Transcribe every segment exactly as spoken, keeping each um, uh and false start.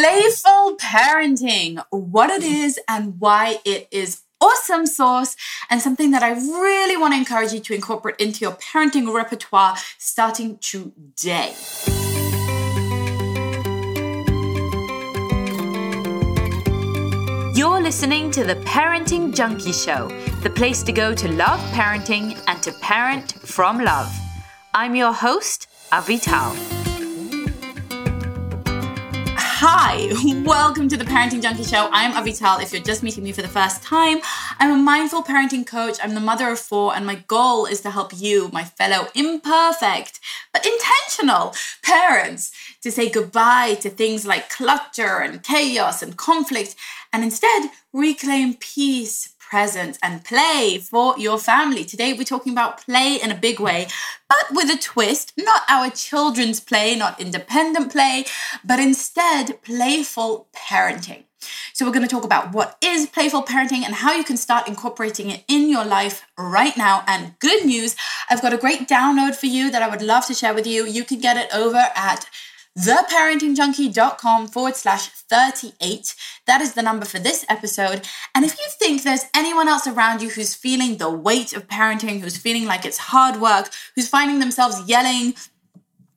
Playful Parenting, what it is and why it is awesome sauce, and something that I really want to encourage you to incorporate into your parenting repertoire starting today. You're listening to The Parenting Junkie Show, the place to go to love parenting and to parent from love. I'm your host, Avital. Hi, welcome to The Parenting Junkie Show. I'm Avital. If you're just meeting me for the first time, I'm a mindful parenting coach. I'm the mother of four, and my goal is to help you, my fellow imperfect but intentional parents, to say goodbye to things like clutter and chaos and conflict, and instead reclaim peace, presence, and play for your family. Today, we're talking about play in a big way, but with a twist. Not our children's play, not independent play, but instead playful parenting. So we're going to talk about what is playful parenting and how you can start incorporating it in your life right now. And good news, I've got a great download for you that I would love to share with you. You can get it over at theparentingjunkie.com forward slash 38. That is the number for this episode. And if you think there's anyone else around you who's feeling the weight of parenting, who's feeling like it's hard work, who's finding themselves yelling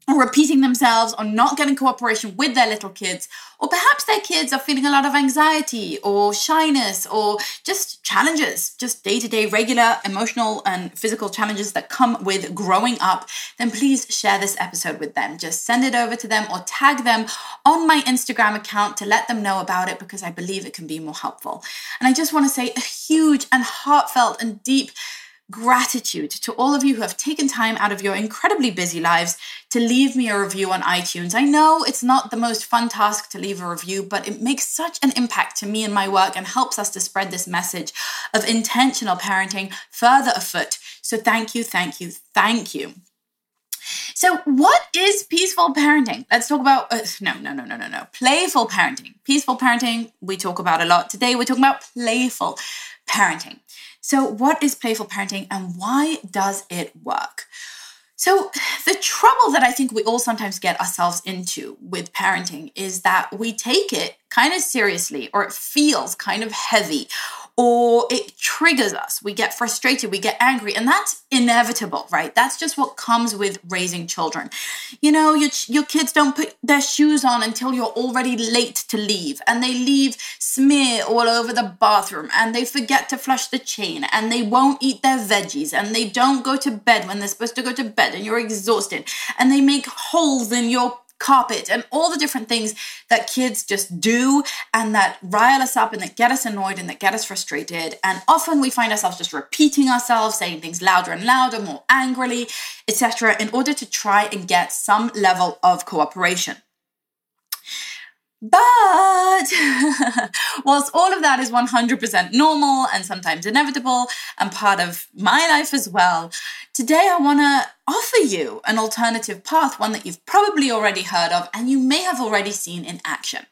or repeating themselves or not getting cooperation with their little kids, or perhaps their kids are feeling a lot of anxiety or shyness or just challenges, just day-to-day regular emotional and physical challenges that come with growing up, then please share this episode with them. Just send it over to them or tag them on my Instagram account to let them know about it, because I believe it can be more helpful. And I just want to say a huge and heartfelt and deep gratitude to all of you who have taken time out of your incredibly busy lives to leave me a review on iTunes. I know it's not the most fun task to leave a review, but it makes such an impact to me and my work and helps us to spread this message of intentional parenting further afoot. So thank you, thank you, thank you. So what is peaceful parenting? Let's talk about, uh, no, no, no, no, no, no. Playful parenting. Peaceful parenting, we talk about a lot. Today, we're talking about playful parenting. So what is playful parenting and why does it work? So the trouble that I think we all sometimes get ourselves into with parenting is that we take it kind of seriously, or it feels kind of heavy, or it triggers us. We get frustrated, we get angry, and that's inevitable, right? That's just what comes with raising children. You know, your, your kids don't put their shoes on until you're already late to leave, and they leave smear all over the bathroom, and they forget to flush the chain, and they won't eat their veggies, and they don't go to bed when they're supposed to go to bed, and you're exhausted, and they make holes in your carpet, and all the different things that kids just do and that rile us up and that get us annoyed and that get us frustrated. And often we find ourselves just repeating ourselves, saying things louder and louder, more angrily, et cetera, in order to try and get some level of cooperation. But whilst all of that is one hundred percent normal and sometimes inevitable and part of my life as well, today I want to offer you an alternative path, one that you've probably already heard of and you may have already seen in action.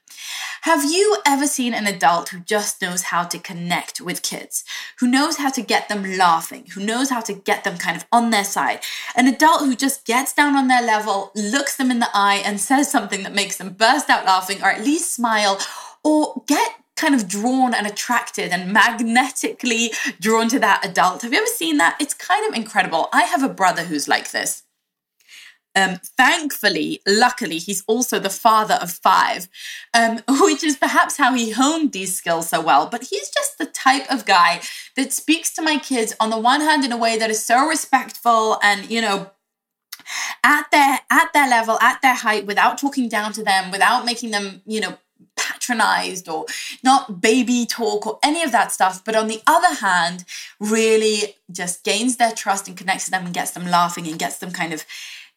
Have you ever seen an adult who just knows how to connect with kids, who knows how to get them laughing, who knows how to get them kind of on their side? An adult who just gets down on their level, looks them in the eye, and says something that makes them burst out laughing, or at least smile, or get kind of drawn and attracted and magnetically drawn to that adult. Have you ever seen that? It's kind of incredible. I have a brother who's like this. Um, thankfully, luckily, he's also the father of five, um, which is perhaps how he honed these skills so well. But he's just the type of guy that speaks to my kids on the one hand in a way that is so respectful and, you know, at their at their level, at their height, without talking down to them, without making them, you know, patronized or not baby talk or any of that stuff. But on the other hand, really just gains their trust and connects to them and gets them laughing and gets them kind of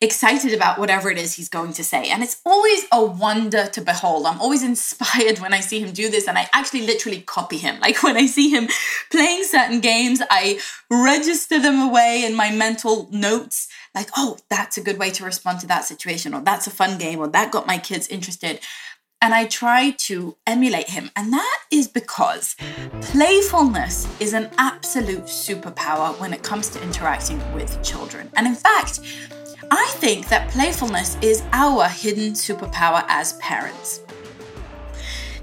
excited about whatever it is he's going to say. And it's always a wonder to behold. I'm always inspired when I see him do this, and I actually literally copy him. Like when I see him playing certain games, I register them away in my mental notes, like, oh, that's a good way to respond to that situation, or that's a fun game, or that got my kids interested. And I try to emulate him. And that is because playfulness is an absolute superpower when it comes to interacting with children. And in fact, I think that playfulness is our hidden superpower as parents.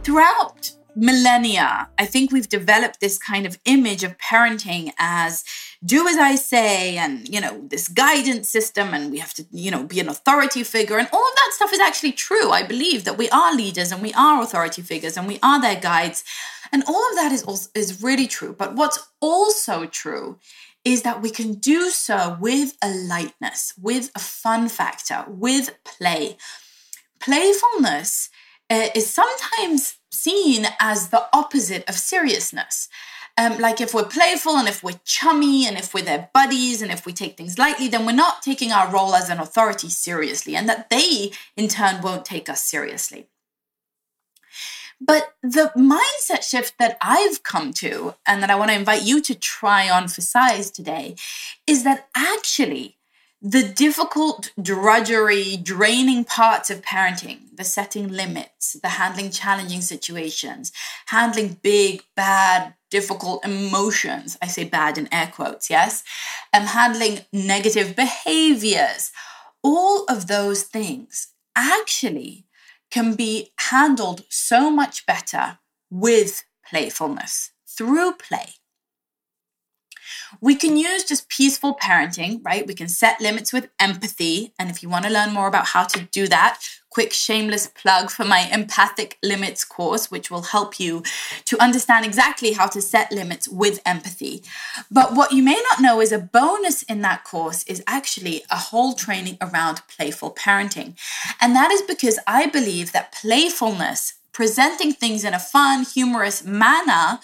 Throughout millennia, I think we've developed this kind of image of parenting as do as I say and, you know, this guidance system and we have to, you know, be an authority figure. And all of that stuff is actually true. I believe that we are leaders and we are authority figures and we are their guides. And all of that is also, is really true. But what's also true is that we can do so with a lightness, with a fun factor, with play. Playfulness uh, is sometimes seen as the opposite of seriousness. Um, like if we're playful and if we're chummy and if we're their buddies and if we take things lightly, then we're not taking our role as an authority seriously, and that they in turn won't take us seriously. But the mindset shift that I've come to and that I want to invite you to try on for size today is that actually the difficult, drudgery, draining parts of parenting, the setting limits, the handling challenging situations, handling big, bad, difficult emotions, I say bad in air quotes, yes, and handling negative behaviors, all of those things actually can be handled so much better with playfulness, through play. We can use just peaceful parenting, right? We can set limits with empathy. And if you want to learn more about how to do that, quick shameless plug for my Empathic Limits course, which will help you to understand exactly how to set limits with empathy. But what you may not know is a bonus in that course is actually a whole training around playful parenting. And that is because I believe that playfulness, presenting things in a fun, humorous manner,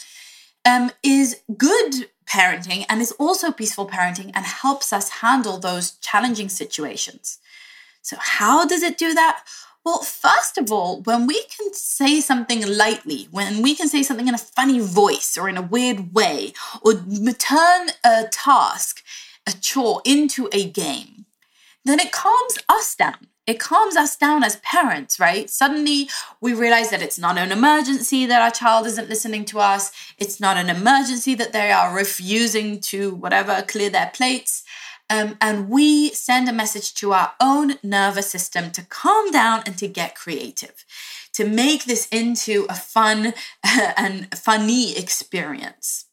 um, is good parenting and is also peaceful parenting and helps us handle those challenging situations. So how does it do that? Well, first of all, when we can say something lightly, when we can say something in a funny voice or in a weird way, or turn a task, a chore into a game, then it calms us down. It calms us down as parents, right? Suddenly we realize that it's not an emergency that our child isn't listening to us. It's not an emergency that they are refusing to whatever, clear their plates. Um, and we send a message to our own nervous system to calm down and to get creative, to make this into a fun and funny experience.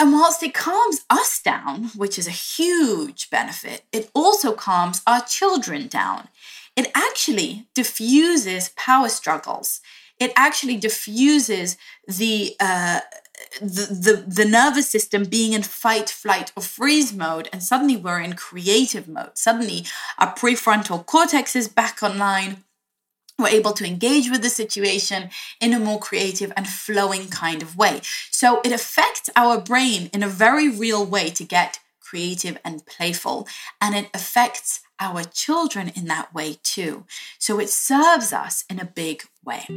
And whilst it calms us down, which is a huge benefit, it also calms our children down. It actually diffuses power struggles. It actually diffuses the, uh, the, the, the nervous system being in fight, flight, or freeze mode, and suddenly we're in creative mode. Suddenly our prefrontal cortex is back online. We're able to engage with the situation in a more creative and flowing kind of way. So it affects our brain in a very real way to get creative and playful. And it affects our children in that way too. So it serves us in a big way.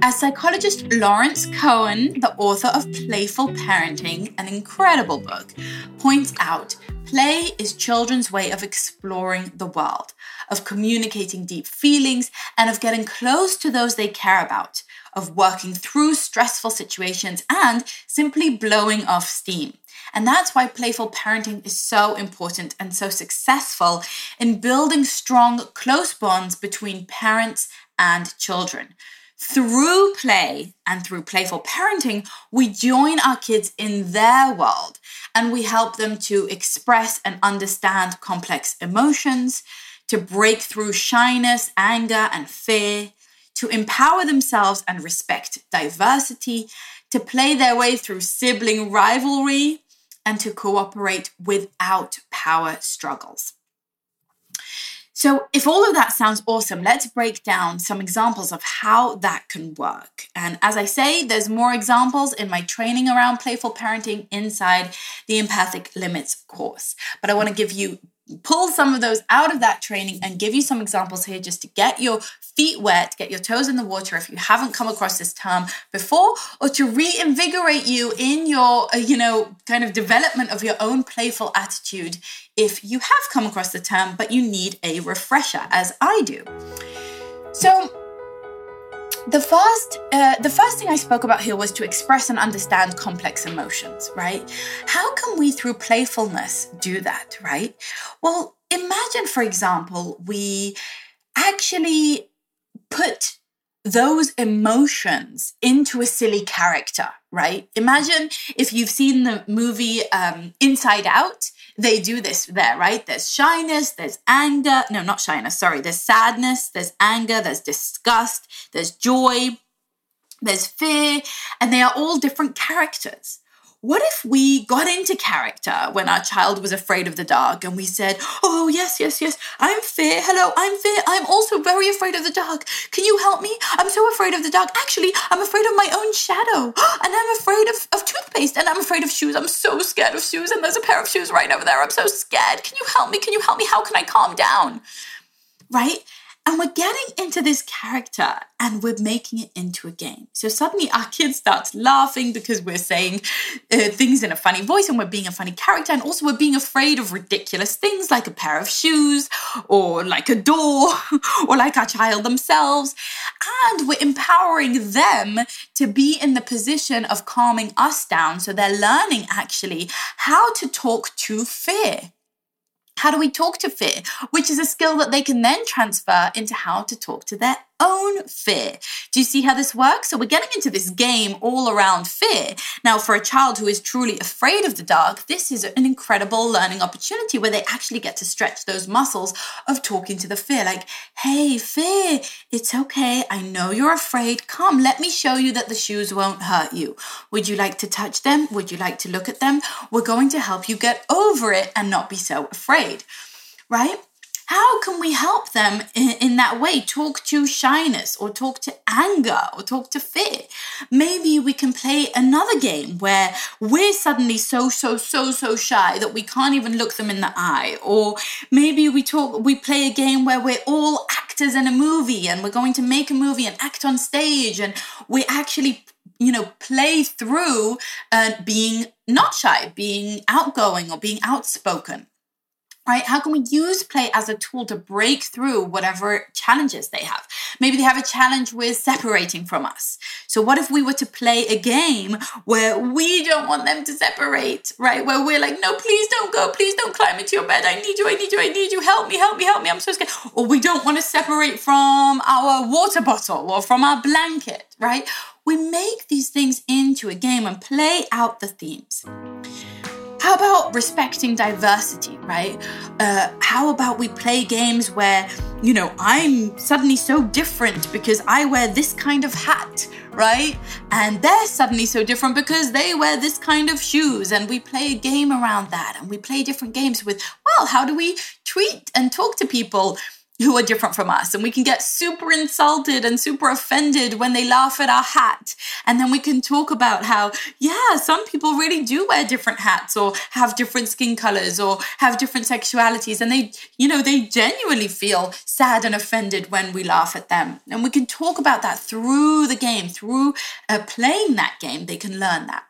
As psychologist Lawrence Cohen, the author of Playful Parenting, an incredible book, points out, play is children's way of exploring the world, of communicating deep feelings, and of getting close to those they care about, of working through stressful situations and simply blowing off steam. And that's why playful parenting is so important and so successful in building strong, close bonds between parents and children. Through play and through playful parenting, we join our kids in their world and we help them to express and understand complex emotions, to break through shyness, anger, and fear, to empower themselves and respect diversity, to play their way through sibling rivalry, and to cooperate without power struggles. So if all of that sounds awesome, let's break down some examples of how that can work. And as I say, there's more examples in my training around playful parenting inside the Empathic Limits course. But I want to give you, pull some of those out of that training and give you some examples here just to get your feet wet, get your toes in the water if you haven't come across this term before, or to reinvigorate you in your, you know, kind of development of your own playful attitude if you have come across the term, but you need a refresher, as I do. So the first, uh, the first thing I spoke about here was to express and understand complex emotions, right? How can we, through playfulness, do that, right? Well, imagine, for example, we actually put those emotions into a silly character, right? Imagine if you've seen the movie um, Inside Out, they do this there, right? There's shyness, there's anger. No, not shyness, sorry. There's sadness, there's anger, there's disgust, there's joy, there's fear, and they are all different characters. What if we got into character when our child was afraid of the dark and we said, oh, yes, yes, yes, I'm fear. Hello, I'm fear. I'm also very afraid of the dark. Can you help me? I'm so afraid of the dark. Actually, I'm afraid of my own shadow. And I'm afraid of, of toothpaste. And I'm afraid of shoes. I'm so scared of shoes. And there's a pair of shoes right over there. I'm so scared. Can you help me? Can you help me? How can I calm down? Right? And we're getting into this character and we're making it into a game. So suddenly our kid starts laughing because we're saying uh, things in a funny voice and we're being a funny character. And also we're being afraid of ridiculous things like a pair of shoes or like a door or like our child themselves. And we're empowering them to be in the position of calming us down. So they're learning actually how to talk to fear. How do we talk to fear? Which is a skill that they can then transfer into how to talk to their own fear. Do you see how this works? So we're getting into this game all around fear. Now, for a child who is truly afraid of the dark, this is an incredible learning opportunity where they actually get to stretch those muscles of talking to the fear. Like, hey, fear, it's okay. I know you're afraid. Come, let me show you that the shoes won't hurt you. Would you like to touch them? Would you like to look at them? We're going to help you get over it and not be so afraid, right? How can we help them in, in that way? Talk to shyness or talk to anger or talk to fear. Maybe we can play another game where we're suddenly so, so, so, so shy that we can't even look them in the eye. Or maybe we talk, we play a game where we're all actors in a movie and we're going to make a movie and act on stage and we actually, you know, play through uh, being not shy, being outgoing or being outspoken. Right? How can we use play as a tool to break through whatever challenges they have? Maybe they have a challenge with separating from us. So what if we were to play a game where we don't want them to separate, right? Where we're like, no, please don't go. Please don't climb into your bed. I need you. I need you. I need you. Help me. Help me. Help me. I'm so scared. Or we don't want to separate from our water bottle or from our blanket, right? We make these things into a game and play out the themes. How about respecting diversity, right? Uh, how about we play games where, you know, I'm suddenly so different because I wear this kind of hat, right? And they're suddenly so different because they wear this kind of shoes. And we play a game around that. And we play different games with, well, how do we treat and talk to people who are different from us? And we can get super insulted and super offended when they laugh at our hat. And then we can talk about how, yeah, some people really do wear different hats or have different skin colors or have different sexualities. And they, you know, they genuinely feel sad and offended when we laugh at them. And we can talk about that through the game, through uh, playing that game, they can learn that.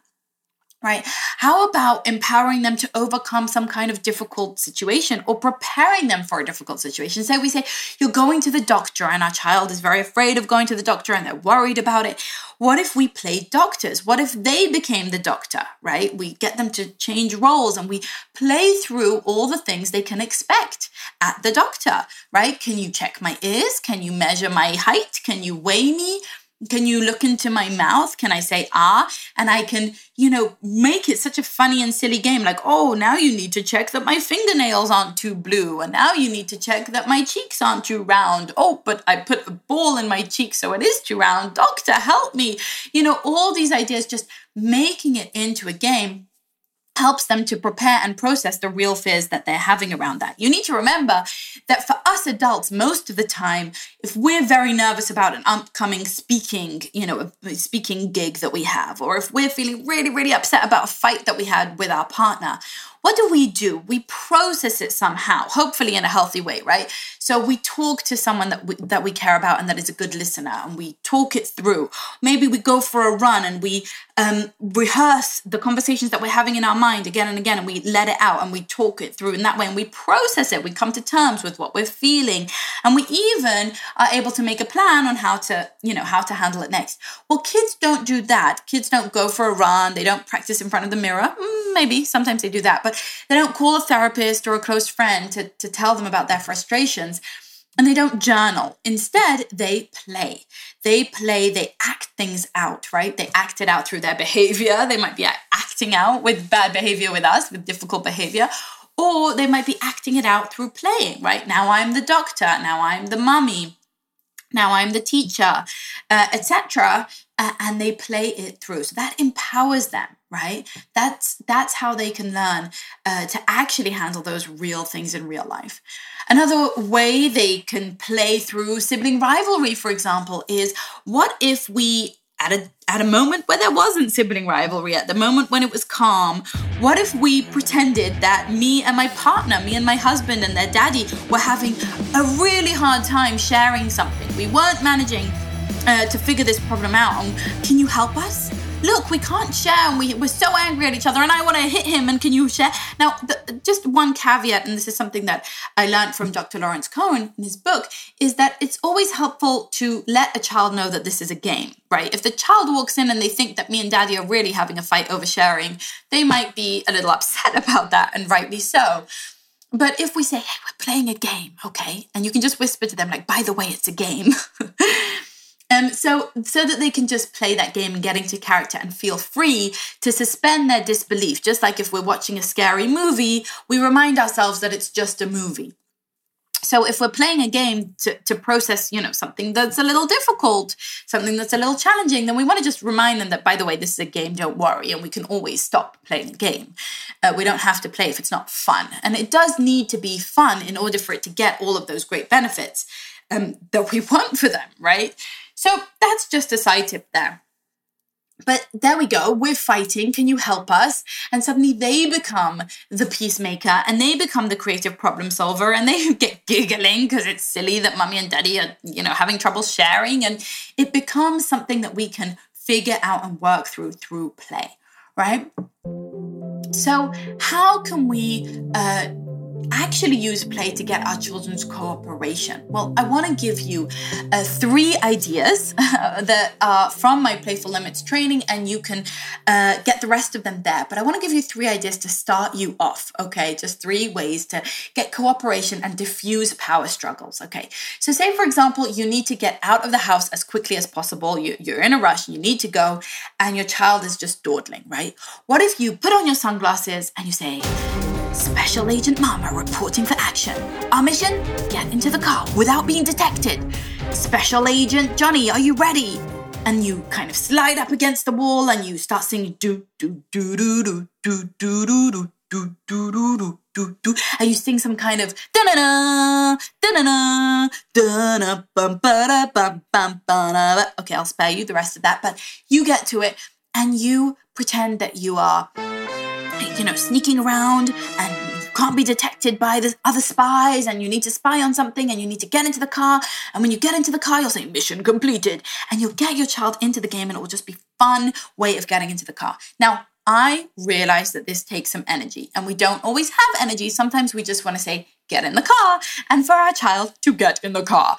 Right? How about empowering them to overcome some kind of difficult situation or preparing them for a difficult situation? So we say, you're going to the doctor and our child is very afraid of going to the doctor and they're worried about it. What if we played doctors? What if they became the doctor, right? We get them to change roles and we play through all the things they can expect at the doctor, right? Can you check my ears? Can you measure my height? Can you weigh me? Can you look into my mouth? Can I say, ah? And I can, you know, make it such a funny and silly game. Like, oh, now you need to check that my fingernails aren't too blue. And now you need to check that my cheeks aren't too round. Oh, but I put a ball in my cheek, so it is too round. Doctor, help me. You know, all these ideas, just making it into a game helps them to prepare and process the real fears that they're having around that. You need to remember that for us adults, most of the time, if we're very nervous about an upcoming speaking, you know, a speaking gig that we have, or if we're feeling really, really upset about a fight that we had with our partner, what do we do? We process it somehow, hopefully in a healthy way, right? So we talk to someone that we, that we care about and that is a good listener and we talk it through. Maybe we go for a run and we um, rehearse the conversations that we're having in our mind again and again and we let it out and we talk it through in that way and we process it. We come to terms with what we're feeling and we even are able to make a plan on how to, you know, how to handle it next. Well, kids don't do that. Kids don't go for a run. They don't practice in front of the mirror. Maybe sometimes they do that, but they don't call a therapist or a close friend to, to tell them about their frustrations. And they don't journal. Instead, they play. They play, they act things out, right? They act it out through their behavior. They might be acting out with bad behavior with us, with difficult behavior, or they might be acting it out through playing, right? Now I'm the doctor, now I'm the mummy, now I'm the teacher, uh, et cetera. Uh, and they play it through. So that empowers them, right? That's that's how they can learn uh, to actually handle those real things in real life. Another way they can play through sibling rivalry, for example, is what if we, at a at a moment where there wasn't sibling rivalry, at the moment when it was calm, what if we pretended that me and my partner, me and my husband and their daddy were having a really hard time sharing something? We weren't managing Uh, to figure this problem out. And can you help us? Look, we can't share, and we, we're so angry at each other, and I want to hit him, and can you share? Now, the, just one caveat, and this is something that I learned from Doctor Lawrence Cohen in his book, is that it's always helpful to let a child know that this is a game, right? If the child walks in and they think that me and daddy are really having a fight over sharing, they might be a little upset about that, and rightly so. But if we say, hey, we're playing a game, okay? And you can just whisper to them, like, by the way, it's a game. Um, so, so that they can just play that game and get into character and feel free to suspend their disbelief. Just like if we're watching a scary movie, we remind ourselves that it's just a movie. So if we're playing a game to, to process, you know, something that's a little difficult, something that's a little challenging, then we want to just remind them that, by the way, this is a game, don't worry. And we can always stop playing a game. Uh, we don't have to play if it's not fun. And it does need to be fun in order for it to get all of those great benefits um, that we want for them, right? So that's just a side tip there. But there we go. We're fighting. Can you help us? And suddenly they become the peacemaker, and they become the creative problem solver, and they get giggling because it's silly that mommy and daddy are, you know, having trouble sharing. And it becomes something that we can figure out and work through through play, right? So how can we uh actually use play to get our children's cooperation? Well, I want to give you uh, three ideas uh, that are from my Playful Limits training, and you can uh, get the rest of them there. But I want to give you three ideas to start you off, okay? Just three ways to get cooperation and diffuse power struggles, okay? So say, for example, you need to get out of the house as quickly as possible. You, you're in a rush, you need to go, and your child is just dawdling, right? What if you put on your sunglasses and you say, Special Agent Mama reporting for action. Our mission? Get into the car without being detected. Special Agent Johnny, are you ready? And you kind of slide up against the wall and you start singing do do do do do do do do do do do do do do, and you sing some kind of da na na da na da na bum ba da bum bum ba da. Okay, I'll spare you the rest of that, but you get to it and you pretend that you are, you know, sneaking around and you can't be detected by the other spies, and you need to spy on something, and you need to get into the car. And when you get into the car, you'll say, mission completed. And you'll get your child into the game, and it will just be a fun way of getting into the car. Now, I realize that this takes some energy, and we don't always have energy. Sometimes we just want to say, get in the car, and for our child to get in the car.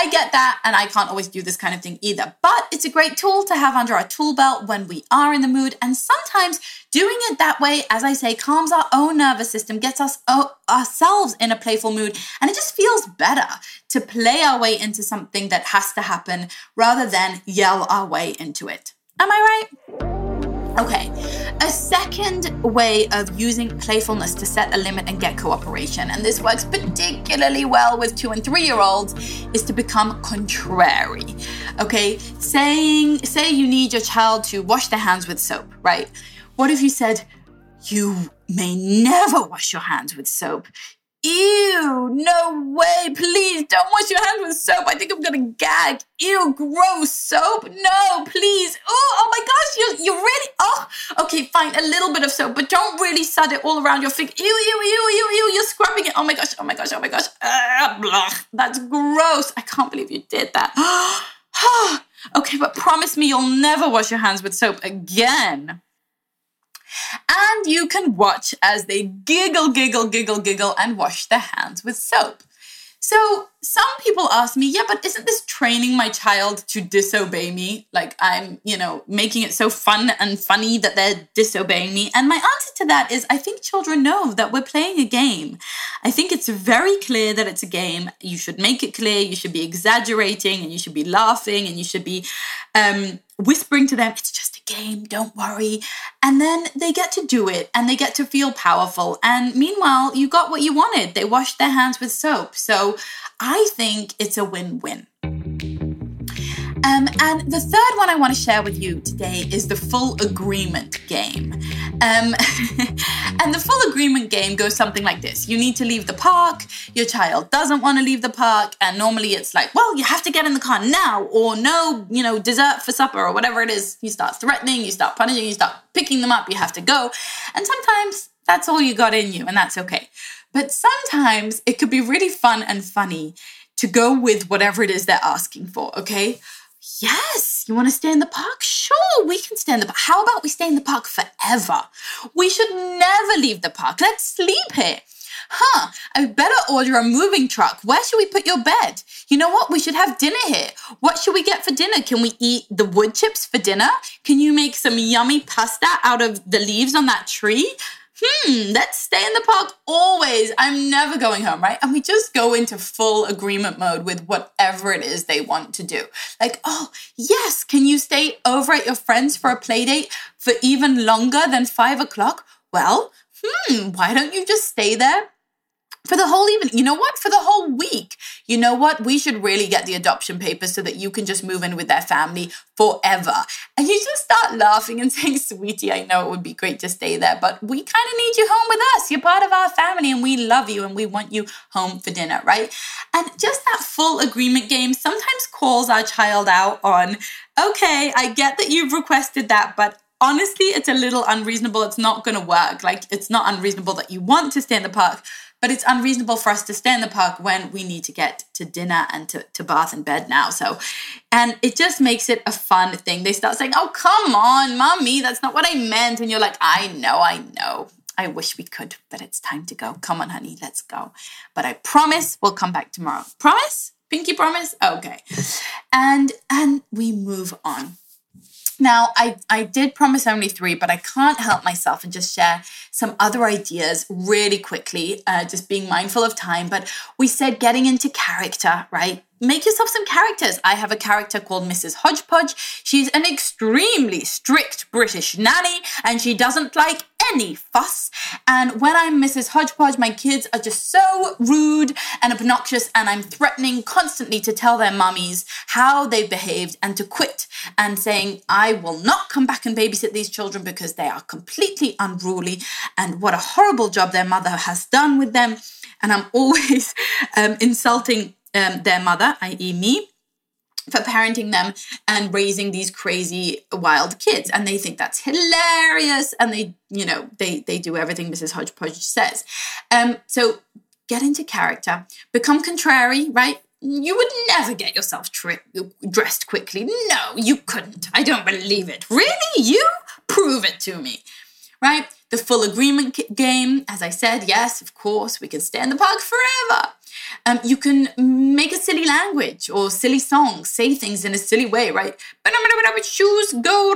I get that, and I can't always do this kind of thing either, but it's a great tool to have under our tool belt when we are in the mood, and sometimes doing it that way, as I say, calms our own nervous system, gets us o- ourselves in a playful mood, and it just feels better to play our way into something that has to happen rather than yell our way into it. Am I right? Okay, a second way of using playfulness to set a limit and get cooperation, and this works particularly well with two and three-year-olds, is to become contrary. Okay, saying, say you need your child to wash their hands with soap, right? What if you said, you may never wash your hands with soap. Ew, no way, please don't wash your hands with soap. I think I'm going to gag. Ew, gross, soap. No, please. Oh, oh my gosh, you you really, oh, okay, fine, a little bit of soap, but don't really sud it all around your finger. Ew, ew, ew, ew, ew, you're scrubbing it. Oh my gosh, oh my gosh, oh my gosh. Uh, blah, that's gross. I can't believe you did that. Okay, but promise me you'll never wash your hands with soap again. And you can watch as they giggle, giggle, giggle, giggle, and wash their hands with soap. So some people ask me, yeah, but isn't this training my child to disobey me? Like I'm, you know, making it so fun and funny that they're disobeying me. And my answer to that is I think children know that we're playing a game. I think it's very clear that it's a game. You should make it clear. You should be exaggerating and you should be laughing and you should be um, whispering to them, it's just a game, don't worry. And then they get to do it and they get to feel powerful. And meanwhile, you got what you wanted. They washed their hands with soap. So I think it's a win-win. Um, and the third one I want to share with you today is the full agreement game. Um, and the full agreement game goes something like this. You need to leave the park. Your child doesn't want to leave the park. And normally it's like, well, you have to get in the car now or no, you know, dessert for supper or whatever it is. You start threatening, you start punishing, you start picking them up. You have to go. And sometimes that's all you got in you and that's okay. But sometimes it could be really fun and funny to go with whatever it is they're asking for, okay? Yes, you want to stay in the park? Sure, we can stay in the park. How about we stay in the park forever? We should never leave the park. Let's sleep here. Huh, I better order a moving truck. Where should we put your bed? You know what? We should have dinner here. What should we get for dinner? Can we eat the wood chips for dinner? Can you make some yummy pasta out of the leaves on that tree? Hmm, let's stay in the park always. I'm never going home, right? And we just go into full agreement mode with whatever it is they want to do. Like, oh, yes, can you stay over at your friend's for a play date for even longer than five o'clock? Well, hmm, why don't you just stay there? For the whole evening, you know what? For the whole week, you know what? We should really get the adoption papers so that you can just move in with their family forever. And you just start laughing and saying, sweetie, I know it would be great to stay there, but we kind of need you home with us. You're part of our family and we love you and we want you home for dinner, right? And just that full agreement game sometimes calls our child out on, okay, I get that you've requested that, but honestly, it's a little unreasonable. It's not going to work. Like, it's not unreasonable that you want to stay in the park, but it's unreasonable for us to stay in the park when we need to get to dinner and to, to bath and bed now. So, and it just makes it a fun thing. They start saying, oh, come on, mommy, that's not what I meant. And you're like, I know, I know. I wish we could, but it's time to go. Come on, honey, let's go. But I promise we'll come back tomorrow. Promise? Pinky promise? Okay. And, and we move on. Now, I, I did promise only three, but I can't help myself and just share some other ideas really quickly, uh, just being mindful of time. But we said getting into character, right? Make yourself some characters. I have a character called Missus Hodgepodge. She's an extremely strict British nanny, and she doesn't like any fuss. And when I'm Missus Hodgepodge, my kids are just so rude and obnoxious, and I'm threatening constantly to tell their mummies how they've behaved and to quit, and saying, I will not come back and babysit these children because they are completely unruly, and what a horrible job their mother has done with them. And I'm always um, insulting Um, their mother, that is me, for parenting them and raising these crazy wild kids. And they think that's hilarious. And they, you know, they they do everything Missus Hodgepodge says. Um, so get into character, become contrary, right? You would never get yourself tri- dressed quickly. No, you couldn't. I don't believe it. Really? You? Prove it to me, right? The full agreement game, as I said, yes, of course, we can stay in the park forever. Um, you can make a silly language or silly song, say things in a silly way, right? Shoes go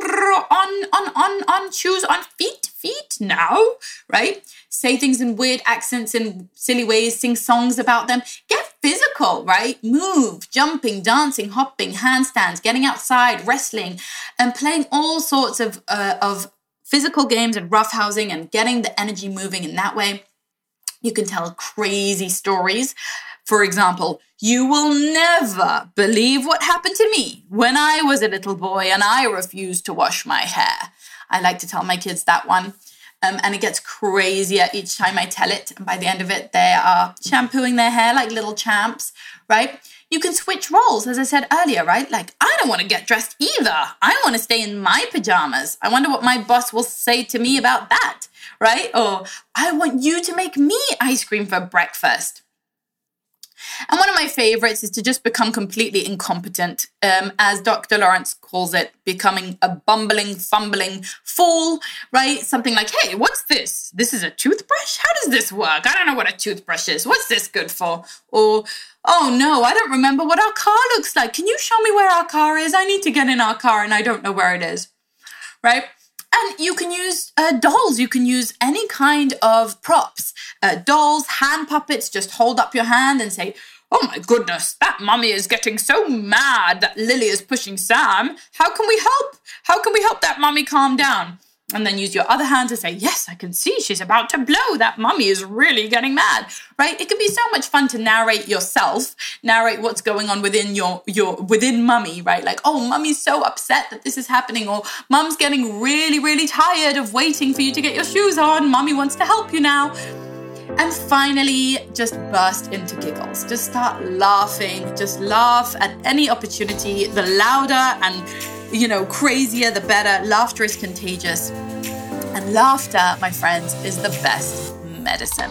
on, on, on, on, shoes on feet, feet now, right? Say things in weird accents and silly ways, sing songs about them. Get physical, right? Move, jumping, dancing, hopping, handstands, getting outside, wrestling, and playing all sorts of uh, of physical games and roughhousing and getting the energy moving in that way. You can tell crazy stories. For example, you will never believe what happened to me when I was a little boy and I refused to wash my hair. I like to tell my kids that one. Um, and it gets crazier each time I tell it. And by the end of it, they are shampooing their hair like little champs, right? You can switch roles, as I said earlier, right? Like, I don't want to get dressed either. I want to stay in my pajamas. I wonder what my boss will say to me about that, right? Or I want you to make me ice cream for breakfast. And one of my favorites is to just become completely incompetent, um, as Doctor Lawrence calls it, becoming a bumbling, fumbling fool, right? Something like, hey, what's this? This is a toothbrush? How does this work? I don't know what a toothbrush is. What's this good for? Or, oh no, I don't remember what our car looks like. Can you show me where our car is? I need to get in our car and I don't know where it is, right? And you can use uh, dolls. You can use any kind of props. Uh, dolls, hand puppets, just hold up your hand and say, oh my goodness, that mummy is getting so mad that Lily is pushing Sam. How can we help? How can we help that mummy calm down? And then use your other hand to say, yes, I can see she's about to blow. That mummy is really getting mad, right? It can be so much fun to narrate yourself, narrate what's going on within your, your within mummy, right? Like, oh, mummy's so upset that this is happening, or mum's getting really, really tired of waiting for you to get your shoes on. Mummy wants to help you now. And finally, just burst into giggles. Just start laughing. Just laugh at any opportunity. The louder and, you know, crazier, the better. Laughter is contagious. And laughter, my friends, is the best medicine.